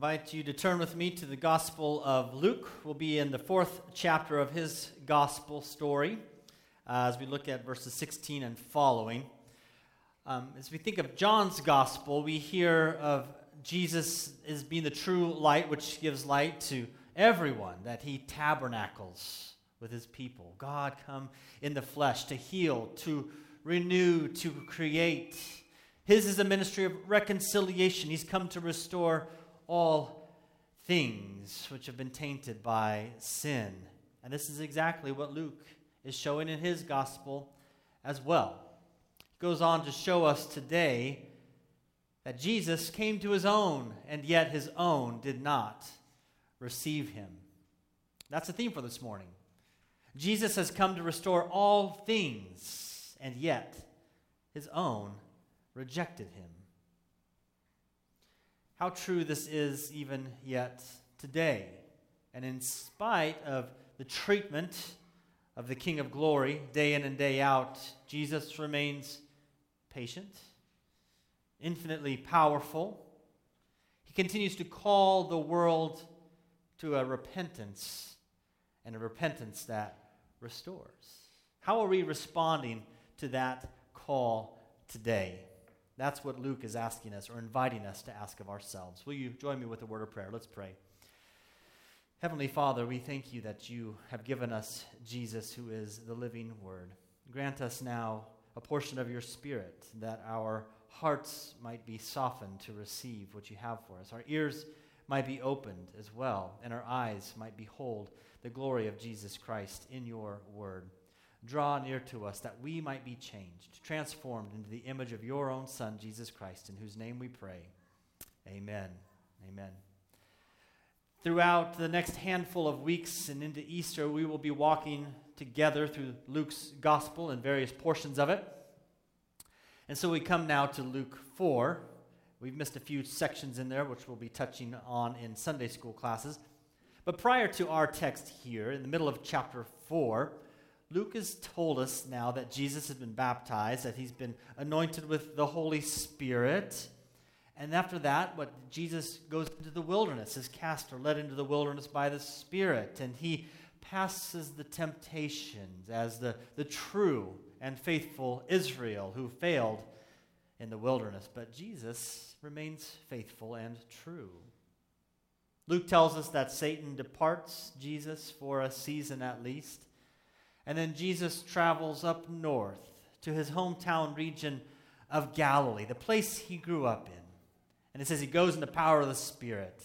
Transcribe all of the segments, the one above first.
I invite you to turn with me to the Gospel of Luke. We'll be in the fourth chapter of his Gospel story as we look at verses 16 and following. As we think of John's Gospel, we hear of Jesus as being the true light, which gives light to everyone, that he tabernacles with his people. God come in the flesh to heal, to renew, to create. His is the ministry of reconciliation. He's come to restore all things which have been tainted by sin. And this is exactly what Luke is showing in his gospel as well. He goes on to show us today that Jesus came to his own, and yet his own did not receive him. That's the theme for this morning. Jesus has come to restore all things, and yet his own rejected him. How true this is even yet today. And in spite of the treatment of the King of Glory day in and day out, Jesus remains patient, infinitely powerful. He continues to call the world to a repentance, and a repentance that restores. How are we responding to that call today? That's what Luke is asking us, or inviting us to ask of ourselves. Will you join me with a word of prayer? Let's pray. Heavenly Father, we thank you that you have given us Jesus, who is the living Word. Grant us now a portion of your Spirit, that our hearts might be softened to receive what you have for us. Our ears might be opened as well, and our eyes might behold the glory of Jesus Christ in your Word. Draw near to us that we might be changed, transformed into the image of your own Son, Jesus Christ, in whose name we pray. Amen. Amen. Throughout the next handful of weeks and into Easter, we will be walking together through Luke's gospel and various portions of it. And so we come now to Luke 4. We've missed a few sections in there, which we'll be touching on in Sunday school classes. But prior to our text here, in the middle of chapter 4, Luke has told us now that Jesus has been baptized, that he's been anointed with the Holy Spirit. And after that, what Jesus goes into the wilderness, is cast or led into the wilderness by the Spirit. And he passes the temptations as the true and faithful Israel who failed in the wilderness. But Jesus remains faithful and true. Luke tells us that Satan departs Jesus for a season at least. And then Jesus travels up north to his hometown region of Galilee, the place he grew up in. And it says he goes in the power of the Spirit.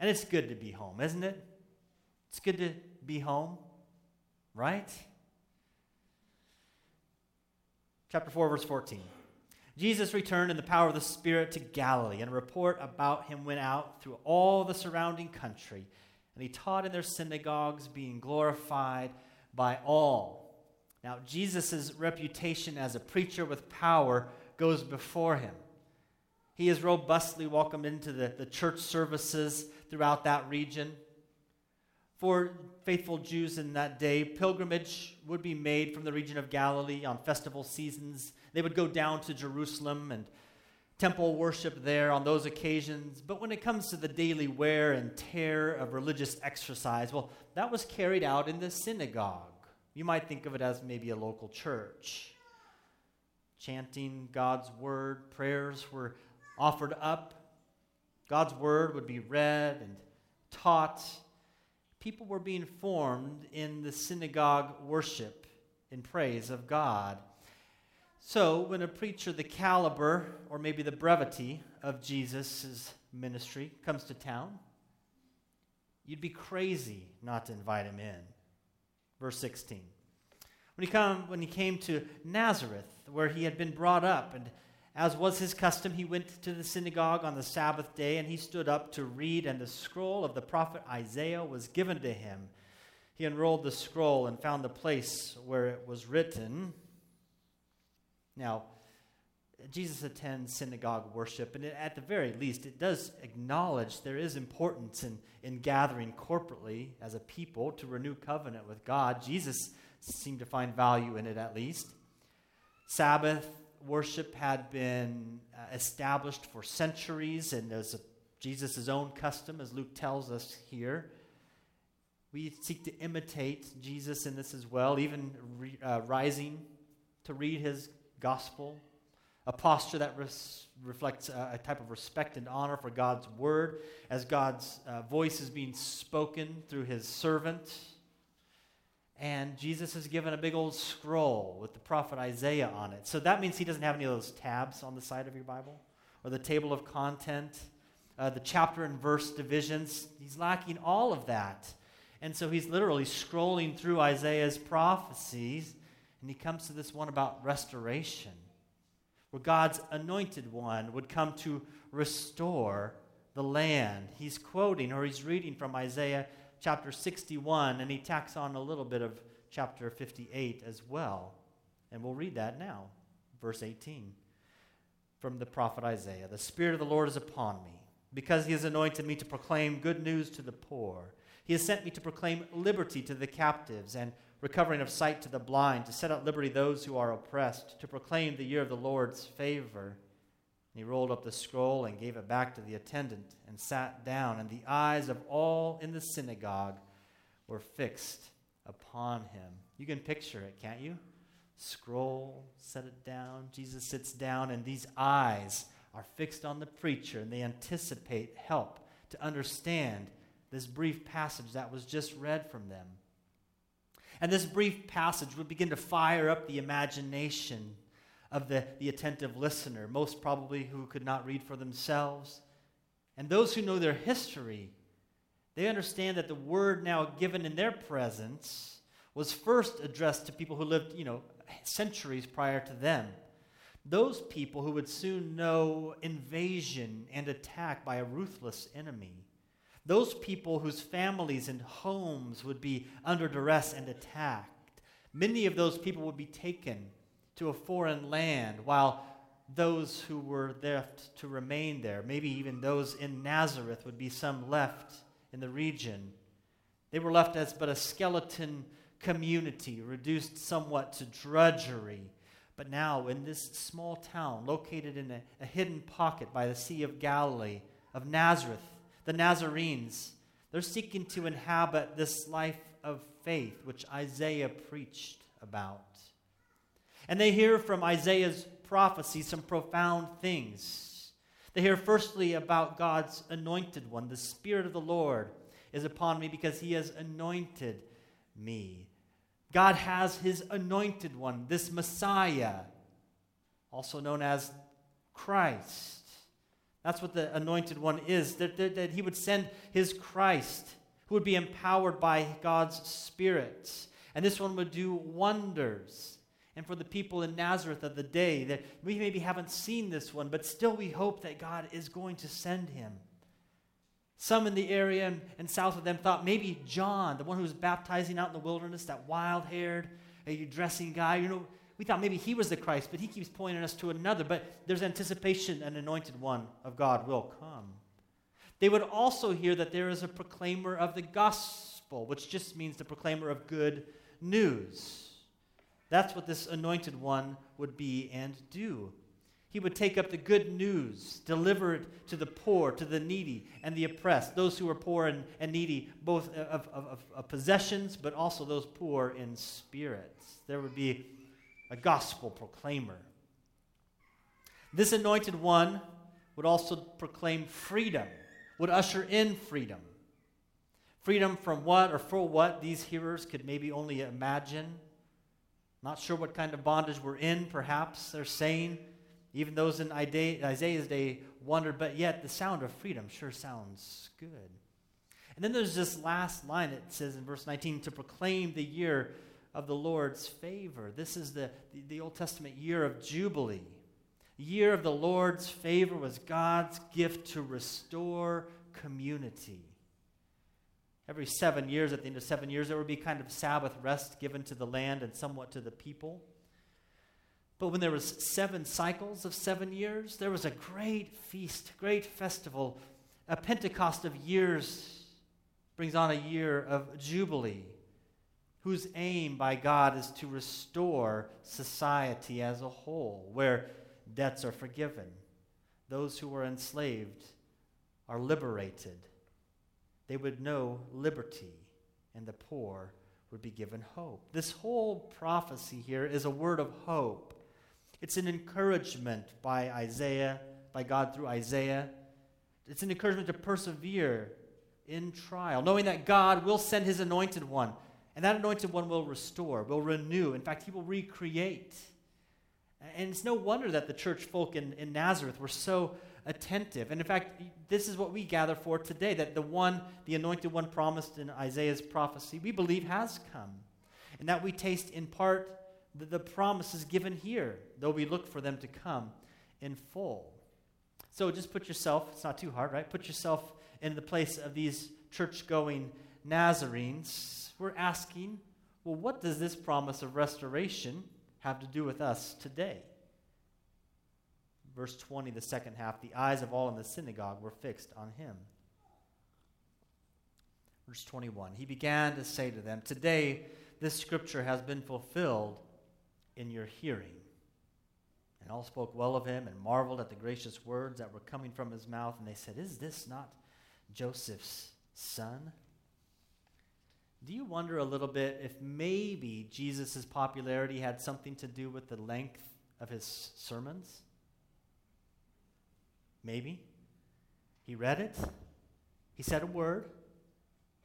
And it's good to be home, isn't it? It's good to be home, right? Chapter 4, verse 14. Jesus returned in the power of the Spirit to Galilee, and a report about him went out through all the surrounding country. And he taught in their synagogues, being glorified by all. Now, Jesus' reputation as a preacher with power goes before him. He is robustly welcomed into the church services throughout that region. For faithful Jews in that day, pilgrimage would be made from the region of Galilee on festival seasons. They would go down to Jerusalem and temple worship there on those occasions. But when it comes to the daily wear and tear of religious exercise, well, that was carried out in the synagogue. You might think of it as maybe a local church. Chanting God's word, prayers were offered up. God's word would be read and taught. People were being formed in the synagogue worship in praise of God. So when a preacher, the caliber or maybe the brevity of Jesus' ministry comes to town, you'd be crazy not to invite him in. Verse 16. When he came to Nazareth, where he had been brought up, and as was his custom, he went to the synagogue on the Sabbath day, and he stood up to read, and the scroll of the prophet Isaiah was given to him. He unrolled the scroll and found the place where it was written. Now, Jesus attends synagogue worship, and at the very least, it does acknowledge there is importance in gathering corporately as a people to renew covenant with God. Jesus seemed to find value in it at least. Sabbath worship had been established for centuries, and there's a Jesus' own custom, as Luke tells us here. We seek to imitate Jesus in this as well, even rising to read his gospel, a posture that reflects a type of respect and honor for God's word as God's voice is being spoken through his servant. And Jesus is given a big old scroll with the prophet Isaiah on it. So that means he doesn't have any of those tabs on the side of your Bible or the table of content, the chapter and verse divisions. He's lacking all of that. And so he's literally scrolling through Isaiah's prophecies, and he comes to this one about restoration, where God's anointed one would come to restore the land. He's quoting, or he's reading from Isaiah chapter 61, and he tacks on a little bit of chapter 58 as well. And we'll read that now, verse 18, from the prophet Isaiah. "The Spirit of the Lord is upon me, because he has anointed me to proclaim good news to the poor. He has sent me to proclaim liberty to the captives and recovering of sight to the blind, to set at liberty those who are oppressed, to proclaim the year of the Lord's favor." And he rolled up the scroll and gave it back to the attendant and sat down, and the eyes of all in the synagogue were fixed upon him. You can picture it, can't you? Scroll, set it down. Jesus sits down, and these eyes are fixed on the preacher, and they anticipate help to understand this brief passage that was just read from them. And this brief passage would begin to fire up the imagination of the attentive listener, most probably who could not read for themselves. And those who know their history, they understand that the word now given in their presence was first addressed to people who lived, centuries prior to them. Those people who would soon know invasion and attack by a ruthless enemy. Those people whose families and homes would be under duress and attacked. Many of those people would be taken to a foreign land, while those who were left to remain there, maybe even those in Nazareth, would be some left in the region. They were left as but a skeleton community, reduced somewhat to drudgery. But now in this small town, located in a hidden pocket by the Sea of Galilee, of Nazareth, the Nazarenes, they're seeking to inhabit this life of faith, which Isaiah preached about. And they hear from Isaiah's prophecy some profound things. They hear firstly about God's anointed one. "The Spirit of the Lord is upon me because he has anointed me." God has his anointed one, this Messiah, also known as Christ. That's what the anointed one is, that he would send his Christ, who would be empowered by God's Spirit. And this one would do wonders. And for the people in Nazareth of the day, that we maybe haven't seen this one, but still we hope that God is going to send him. Some in the area and south of them thought maybe John, the one who was baptizing out in the wilderness, that wild-haired, dressing guy, we thought maybe he was the Christ, but he keeps pointing us to another. But there's anticipation an anointed one of God will come. They would also hear that there is a proclaimer of the gospel, which just means the proclaimer of good news. That's what this anointed one would be and do. He would take up the good news, deliver it to the poor, to the needy, and the oppressed, those who are poor and needy, both of possessions, but also those poor in spirit. There would be a gospel proclaimer. This anointed one would also proclaim freedom, would usher in freedom. Freedom from what or for what these hearers could maybe only imagine. Not sure what kind of bondage we're in, perhaps, they're saying. Even those in Isaiah's day wondered, but yet the sound of freedom sure sounds good. And then there's this last line, it says in verse 19, to proclaim the year of the Lord's favor. This is the Old Testament year of Jubilee. The year of the Lord's favor was God's gift to restore community. Every 7 years, at the end of 7 years, there would be kind of Sabbath rest given to the land and somewhat to the people. But when there was 7 cycles of 7 years, there was a great feast, great festival. A Pentecost of years brings on a year of Jubilee, whose aim by God is to restore society as a whole, where debts are forgiven, those who were enslaved are liberated, they would know liberty, and the poor would be given hope. This whole prophecy here is a word of hope. It's an encouragement by Isaiah, by God through Isaiah. It's an encouragement to persevere in trial, knowing that God will send his anointed one, and that anointed one will restore, will renew. In fact, he will recreate. And it's no wonder that the church folk in Nazareth were so attentive. And in fact, this is what we gather for today, that the anointed one promised in Isaiah's prophecy, we believe has come, and that we taste in part the promises given here, though we look for them to come in full. So just put yourself, it's not too hard, right? Put yourself in the place of these church-going Nazarenes. We're asking, well, what does this promise of restoration have to do with us today? Verse 20, the second half, the eyes of all in the synagogue were fixed on him. Verse 21, he began to say to them, today this scripture has been fulfilled in your hearing. And all spoke well of him and marveled at the gracious words that were coming from his mouth. And they said, is this not Joseph's son? Do you wonder a little bit if maybe Jesus' popularity had something to do with the length of his sermons? Maybe. He read it, he said a word,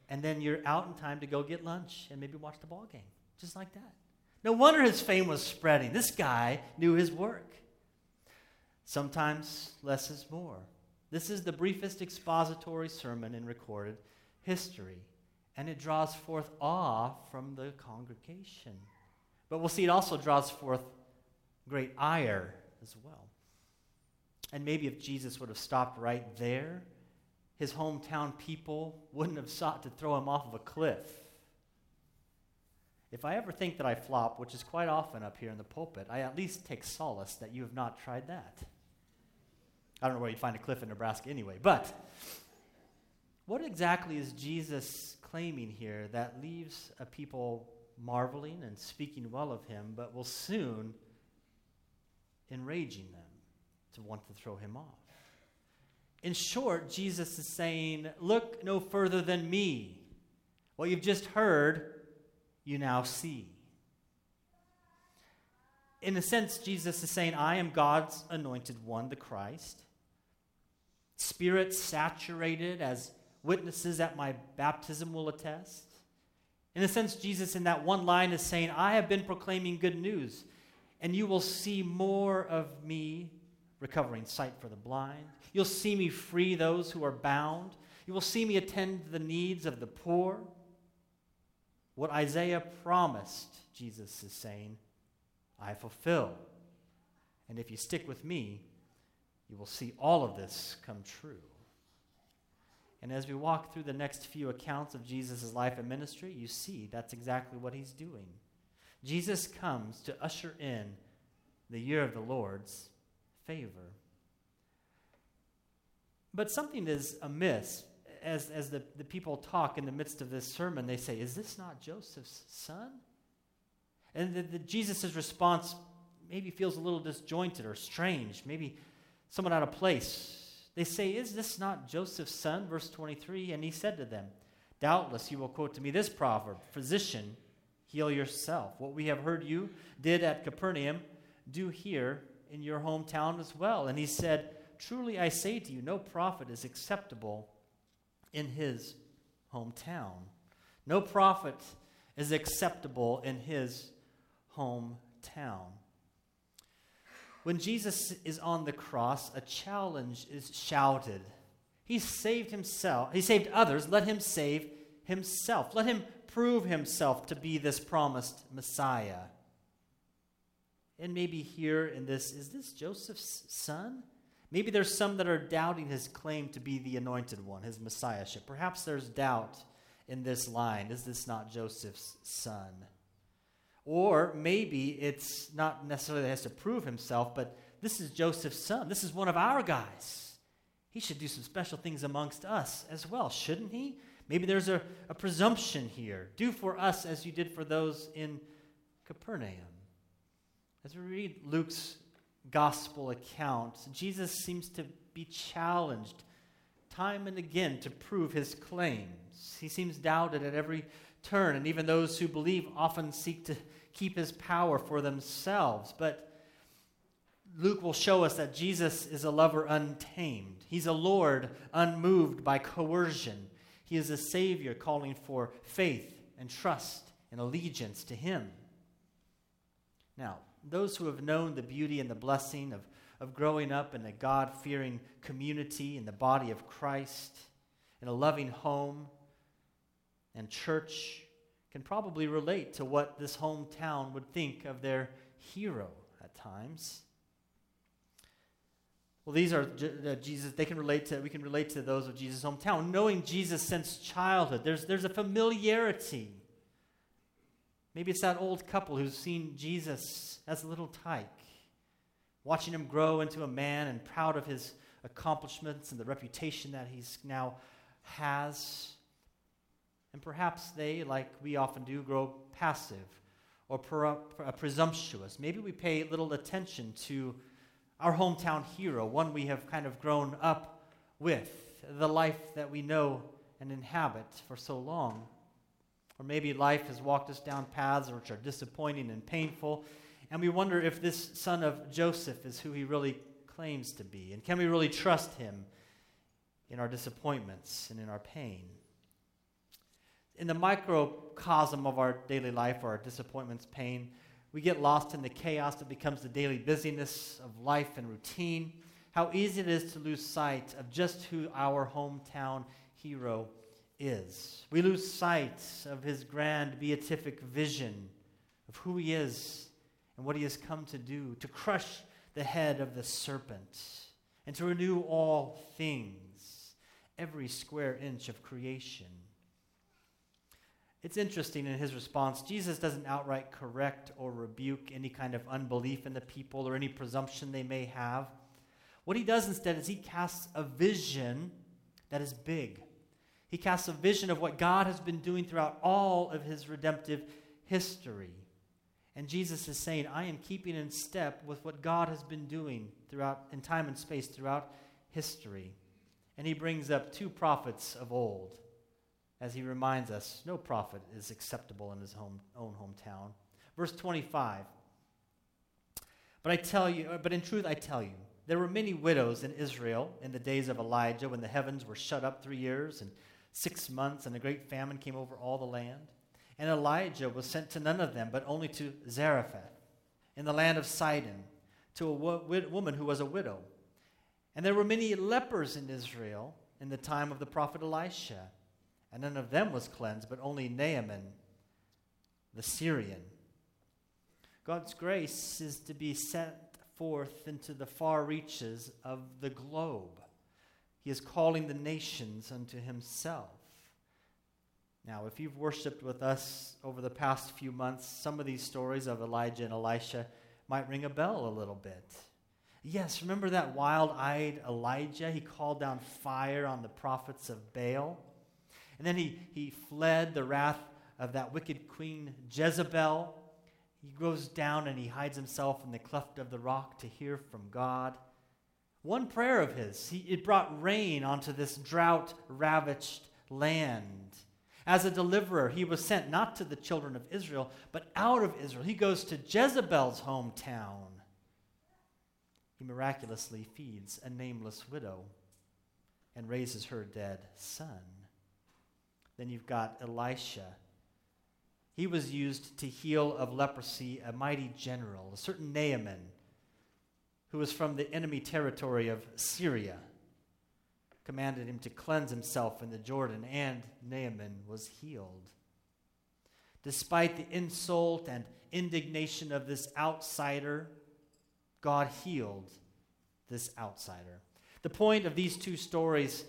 and then you're out in time to go get lunch and maybe watch the ball game, just like that. No wonder his fame was spreading. This guy knew his work. Sometimes less is more. This is the briefest expository sermon in recorded history, and it draws forth awe from the congregation. But we'll see it also draws forth great ire as well. And maybe if Jesus would have stopped right there, his hometown people wouldn't have sought to throw him off of a cliff. If I ever think that I flop, which is quite often up here in the pulpit, I at least take solace that you have not tried that. I don't know where you find a cliff in Nebraska anyway, but what exactly is Jesus claiming here that leaves a people marveling and speaking well of him, but will soon enraging them to want to throw him off? In short, Jesus is saying, look no further than me. What you've just heard, you now see. In a sense, Jesus is saying, I am God's anointed one, the Christ, Spirit-saturated, as witnesses at my baptism will attest. In a sense, Jesus in that one line is saying, I have been proclaiming good news, and you will see more of me, recovering sight for the blind. You'll see me free those who are bound. You will see me attend to the needs of the poor. What Isaiah promised, Jesus is saying, I fulfill. And if you stick with me, you will see all of this come true. And as we walk through the next few accounts of Jesus' life and ministry, you see that's exactly what he's doing. Jesus comes to usher in the year of the Lord's favor. But something is amiss. As the people talk in the midst of this sermon, they say, is this not Joseph's son? And Jesus' response maybe feels a little disjointed or strange, maybe somewhat out of place. They say, is this not Joseph's son? Verse 23, and he said to them, doubtless you will quote to me this proverb, physician, heal yourself. What we have heard you did at Capernaum, do here in your hometown as well. And he said, truly I say to you, no prophet is acceptable in his hometown. No prophet is acceptable in his hometown. When Jesus is on the cross, a challenge is shouted. He saved himself. He saved others. Let him save himself. Let him prove himself to be this promised Messiah. And maybe here in this, is this Joseph's son? Maybe there's some that are doubting his claim to be the anointed one, his messiahship. Perhaps there's doubt in this line. Is this not Joseph's son? Or maybe it's not necessarily that he has to prove himself, but this is Joseph's son. This is one of our guys. He should do some special things amongst us as well, shouldn't he? Maybe there's a presumption here. Do for us as you did for those in Capernaum. As we read Luke's gospel account, Jesus seems to be challenged time and again to prove his claims. He seems doubted at every turn, and even those who believe often seek to keep his power for themselves. But Luke will show us that Jesus is a lover untamed. He's a Lord unmoved by coercion. He is a Savior calling for faith and trust and allegiance to him. Now, those who have known the beauty and the blessing of growing up in a God-fearing community in the body of Christ, in a loving home and church, can probably relate to what this hometown would think of their hero at times. Well, these are Jesus. We can relate to those of Jesus' hometown. Knowing Jesus since childhood, there's a familiarity. Maybe it's that old couple who's seen Jesus as a little tyke, watching him grow into a man and proud of his accomplishments and the reputation that he's now has. And perhaps they, like we often do, grow passive or presumptuous. Maybe we pay little attention to our hometown hero, one we have kind of grown up with, the life that we know and inhabit for so long. Or maybe life has walked us down paths which are disappointing and painful, and we wonder if this son of Joseph is who he really claims to be, and can we really trust him in our disappointments and in our pain? In the microcosm of our daily life, our disappointments, pain, we get lost in the chaos that becomes the daily busyness of life and routine. How easy it is to lose sight of just who our hometown hero is. We lose sight of his grand beatific vision of who he is and what he has come to do, to crush the head of the serpent and to renew all things, every square inch of creation. It's interesting in his response, Jesus doesn't outright correct or rebuke any kind of unbelief in the people or any presumption they may have. What he does instead is he casts a vision that is big. He casts a vision of what God has been doing throughout all of his redemptive history. And Jesus is saying, I am keeping in step with what God has been doing throughout in time and space throughout history. And he brings up two prophets of old, as he reminds us, no prophet is acceptable in his own hometown. Verse 25, But in truth I tell you, there were many widows in Israel in the days of Elijah when the heavens were shut up 3 years and 6 months, and a great famine came over all the land. And Elijah was sent to none of them, but only to Zarephath in the land of Sidon, to a woman who was a widow. And there were many lepers in Israel in the time of the prophet Elisha, and none of them was cleansed, but only Naaman, the Syrian. God's grace is to be sent forth into the far reaches of the globe. He is calling the nations unto himself. Now, if you've worshiped with us over the past few months, some of these stories of Elijah and Elisha might ring a bell a little bit. Yes, remember that wild-eyed Elijah? He called down fire on the prophets of Baal. And then he fled the wrath of that wicked queen Jezebel. He goes down and he hides himself in the cleft of the rock to hear from God. One prayer of his, it brought rain onto this drought-ravaged land. As a deliverer, he was sent not to the children of Israel, but out of Israel. He goes to Jezebel's hometown. He miraculously feeds a nameless widow and raises her dead son. Then you've got Elisha. He was used to heal of leprosy a mighty general, a certain Naaman, who was from the enemy territory of Syria, commanded him to cleanse himself in the Jordan, and Naaman was healed. Despite the insult and indignation of this outsider, God healed this outsider. The point of these two stories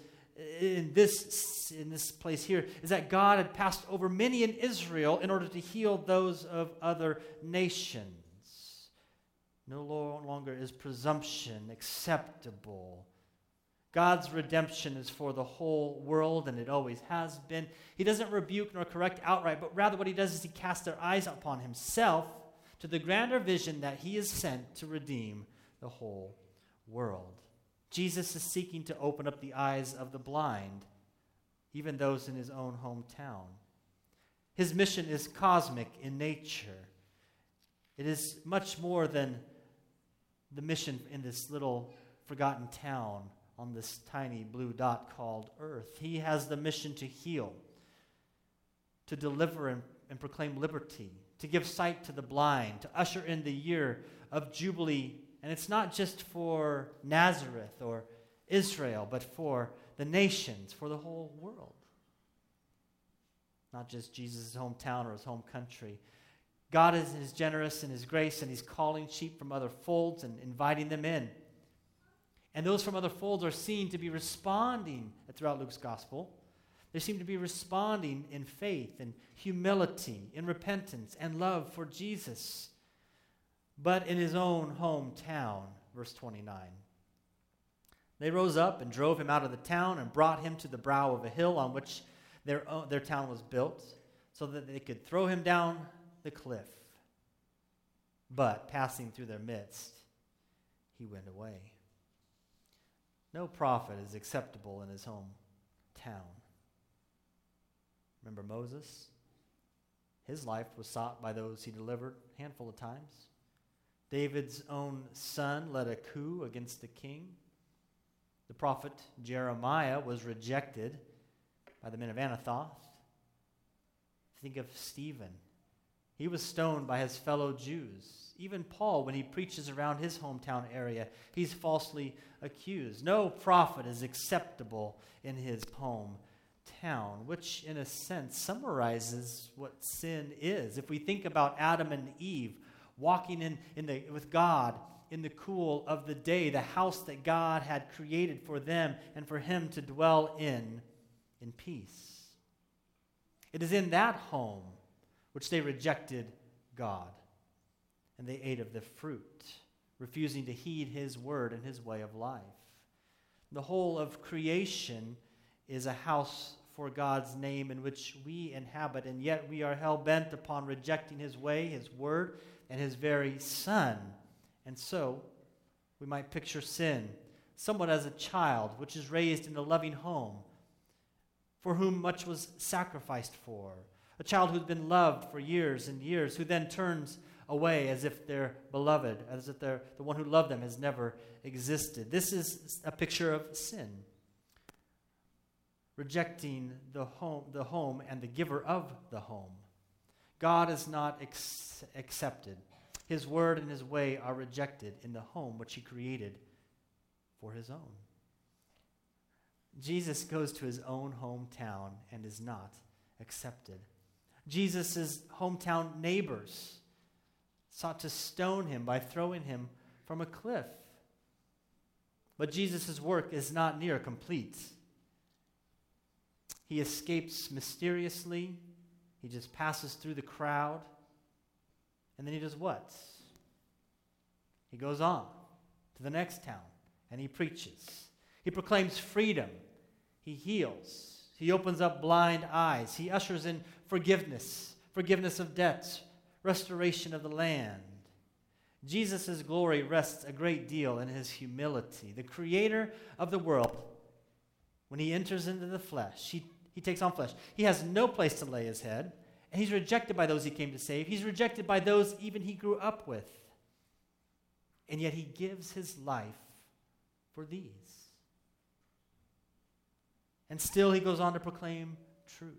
in this place here is that God had passed over many in Israel in order to heal those of other nations. No longer is presumption acceptable. God's redemption is for the whole world, and it always has been. He doesn't rebuke nor correct outright, but rather what he does is he casts their eyes upon himself to the grander vision that he is sent to redeem the whole world. Jesus is seeking to open up the eyes of the blind, even those in his own hometown. His mission is cosmic in nature. It is much more than the mission in this little forgotten town on this tiny blue dot called Earth. He has the mission to heal, to deliver and proclaim liberty, to give sight to the blind, to usher in the year of Jubilee. And it's not just for Nazareth or Israel, but for the nations, for the whole world. Not just Jesus' hometown or his home country. God is generous in his grace, and he's calling sheep from other folds and inviting them in. And those from other folds are seen to be responding throughout Luke's gospel. They seem to be responding in faith and humility, in repentance and love for Jesus. But in his own hometown, verse 29, they rose up and drove him out of the town and brought him to the brow of a hill on which their town was built, so that they could throw him down the cliff. But passing through their midst, he went away. No prophet is acceptable in his hometown. Remember Moses? His life was sought by those he delivered a handful of times. David's own son led a coup against the king. The prophet Jeremiah was rejected by the men of Anathoth. Think of Stephen. He was stoned by his fellow Jews. Even Paul, when he preaches around his hometown area, he's falsely accused. No prophet is acceptable in his hometown, which in a sense summarizes what sin is. If we think about Adam and Eve walking with God in the cool of the day, the house that God had created for them and for him to dwell in peace. It is in that home which they rejected God, and they ate of the fruit, refusing to heed his word and his way of life. The whole of creation is a house for God's name in which we inhabit, and yet we are hell-bent upon rejecting his way, his word, and his very son. And so we might picture sin somewhat as a child which is raised in a loving home, for whom much was sacrificed for, a child who's been loved for years and years, who then turns away as if they're beloved, as if the one who loved them has never existed. This is a picture of sin, rejecting the home and the giver of the home. God is not accepted. His word and his way are rejected in the home which he created for his own. Jesus goes to his own hometown and is not accepted. Jesus' hometown neighbors sought to stone him by throwing him from a cliff. But Jesus' work is not near complete. He escapes mysteriously. He just passes through the crowd. And then he does what? He goes on to the next town and he preaches. He proclaims freedom. He heals. He opens up blind eyes. He ushers in forgiveness of debts, restoration of the land. Jesus' glory rests a great deal in his humility. The creator of the world, when he enters into the flesh, he takes on flesh. He has no place to lay his head, and he's rejected by those he came to save. He's rejected by those even he grew up with. And yet he gives his life for these. And still he goes on to proclaim truth.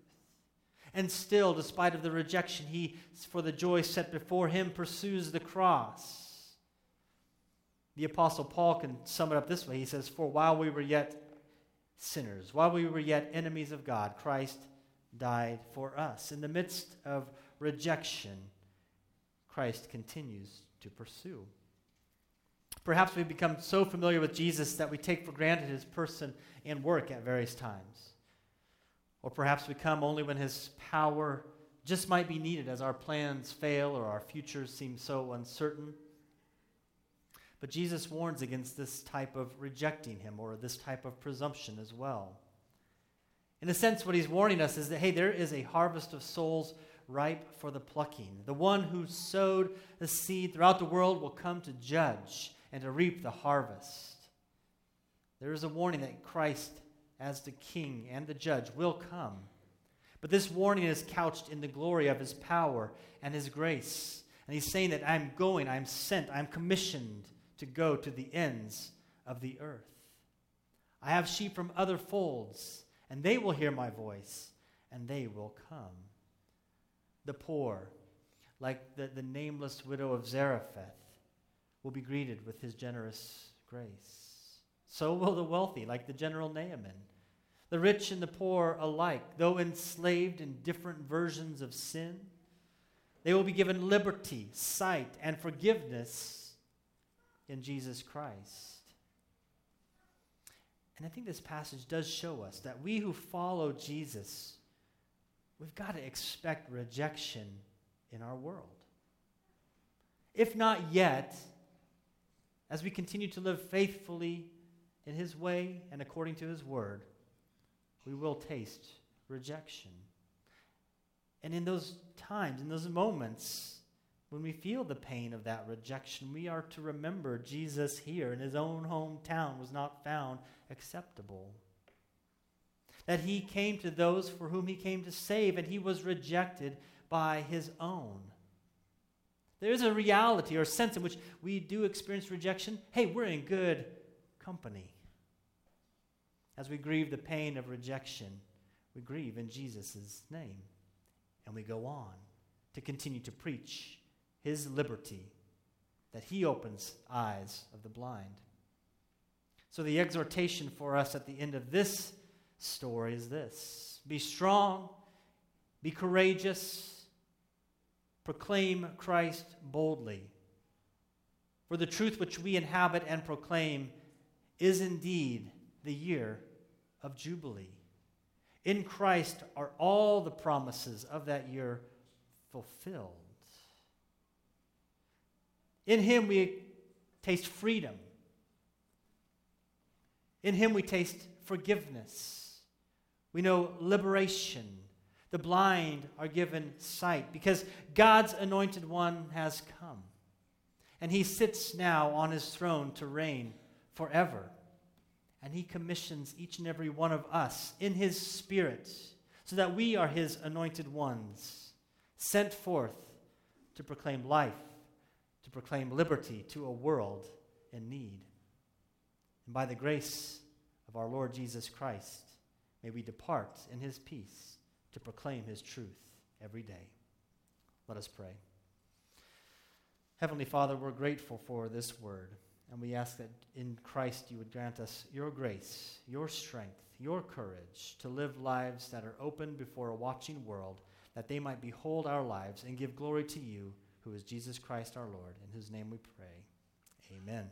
And still, despite of the rejection, he, for the joy set before him, pursues the cross. The Apostle Paul can sum it up this way. He says, "For while we were yet sinners, while we were yet enemies of God, Christ died for us." In the midst of rejection, Christ continues to pursue. Perhaps we become so familiar with Jesus that we take for granted his person and work at various times. Or perhaps we come only when his power just might be needed as our plans fail or our futures seem so uncertain. But Jesus warns against this type of rejecting him or this type of presumption as well. In a sense, what he's warning us is that, hey, there is a harvest of souls ripe for the plucking. The one who sowed the seed throughout the world will come to judge and to reap the harvest. There is a warning that Christ, as the King and the Judge, will come. But this warning is couched in the glory of his power and his grace. And he's saying that I'm going, I'm sent, I'm commissioned to go to the ends of the earth. I have sheep from other folds, and they will hear my voice, and they will come. The poor, like the nameless widow of Zarephath, will be greeted with his generous grace. So will the wealthy, like the general Naaman. The rich and the poor alike, though enslaved in different versions of sin, they will be given liberty, sight, and forgiveness in Jesus Christ. And I think this passage does show us that we who follow Jesus, we've got to expect rejection in our world. If not yet, as we continue to live faithfully in his way and according to his word, we will taste rejection. And in those times, in those moments, when we feel the pain of that rejection, we are to remember Jesus here in his own hometown was not found acceptable. That he came to those for whom he came to save, and he was rejected by his own. There is a reality or sense in which we do experience rejection. Hey, we're in good company. As we grieve the pain of rejection, we grieve in Jesus' name. And we go on to continue to preach his liberty, that he opens eyes of the blind. So the exhortation for us at the end of this story is this: be strong, be courageous, proclaim Christ boldly. For the truth which we inhabit and proclaim is indeed the year of Jubilee. In Christ are all the promises of that year fulfilled. In him we taste freedom. In him we taste forgiveness. We know liberation. The blind are given sight because God's anointed one has come. And he sits now on his throne to reign forever. And he commissions each and every one of us in his Spirit so that we are his anointed ones, sent forth to proclaim life, to proclaim liberty to a world in need. And by the grace of our Lord Jesus Christ, may we depart in his peace to proclaim his truth every day. Let us pray. Heavenly Father, we're grateful for this word. And we ask that in Christ you would grant us your grace, your strength, your courage to live lives that are open before a watching world, that they might behold our lives and give glory to you, who is Jesus Christ our Lord, in whose name we pray. Amen.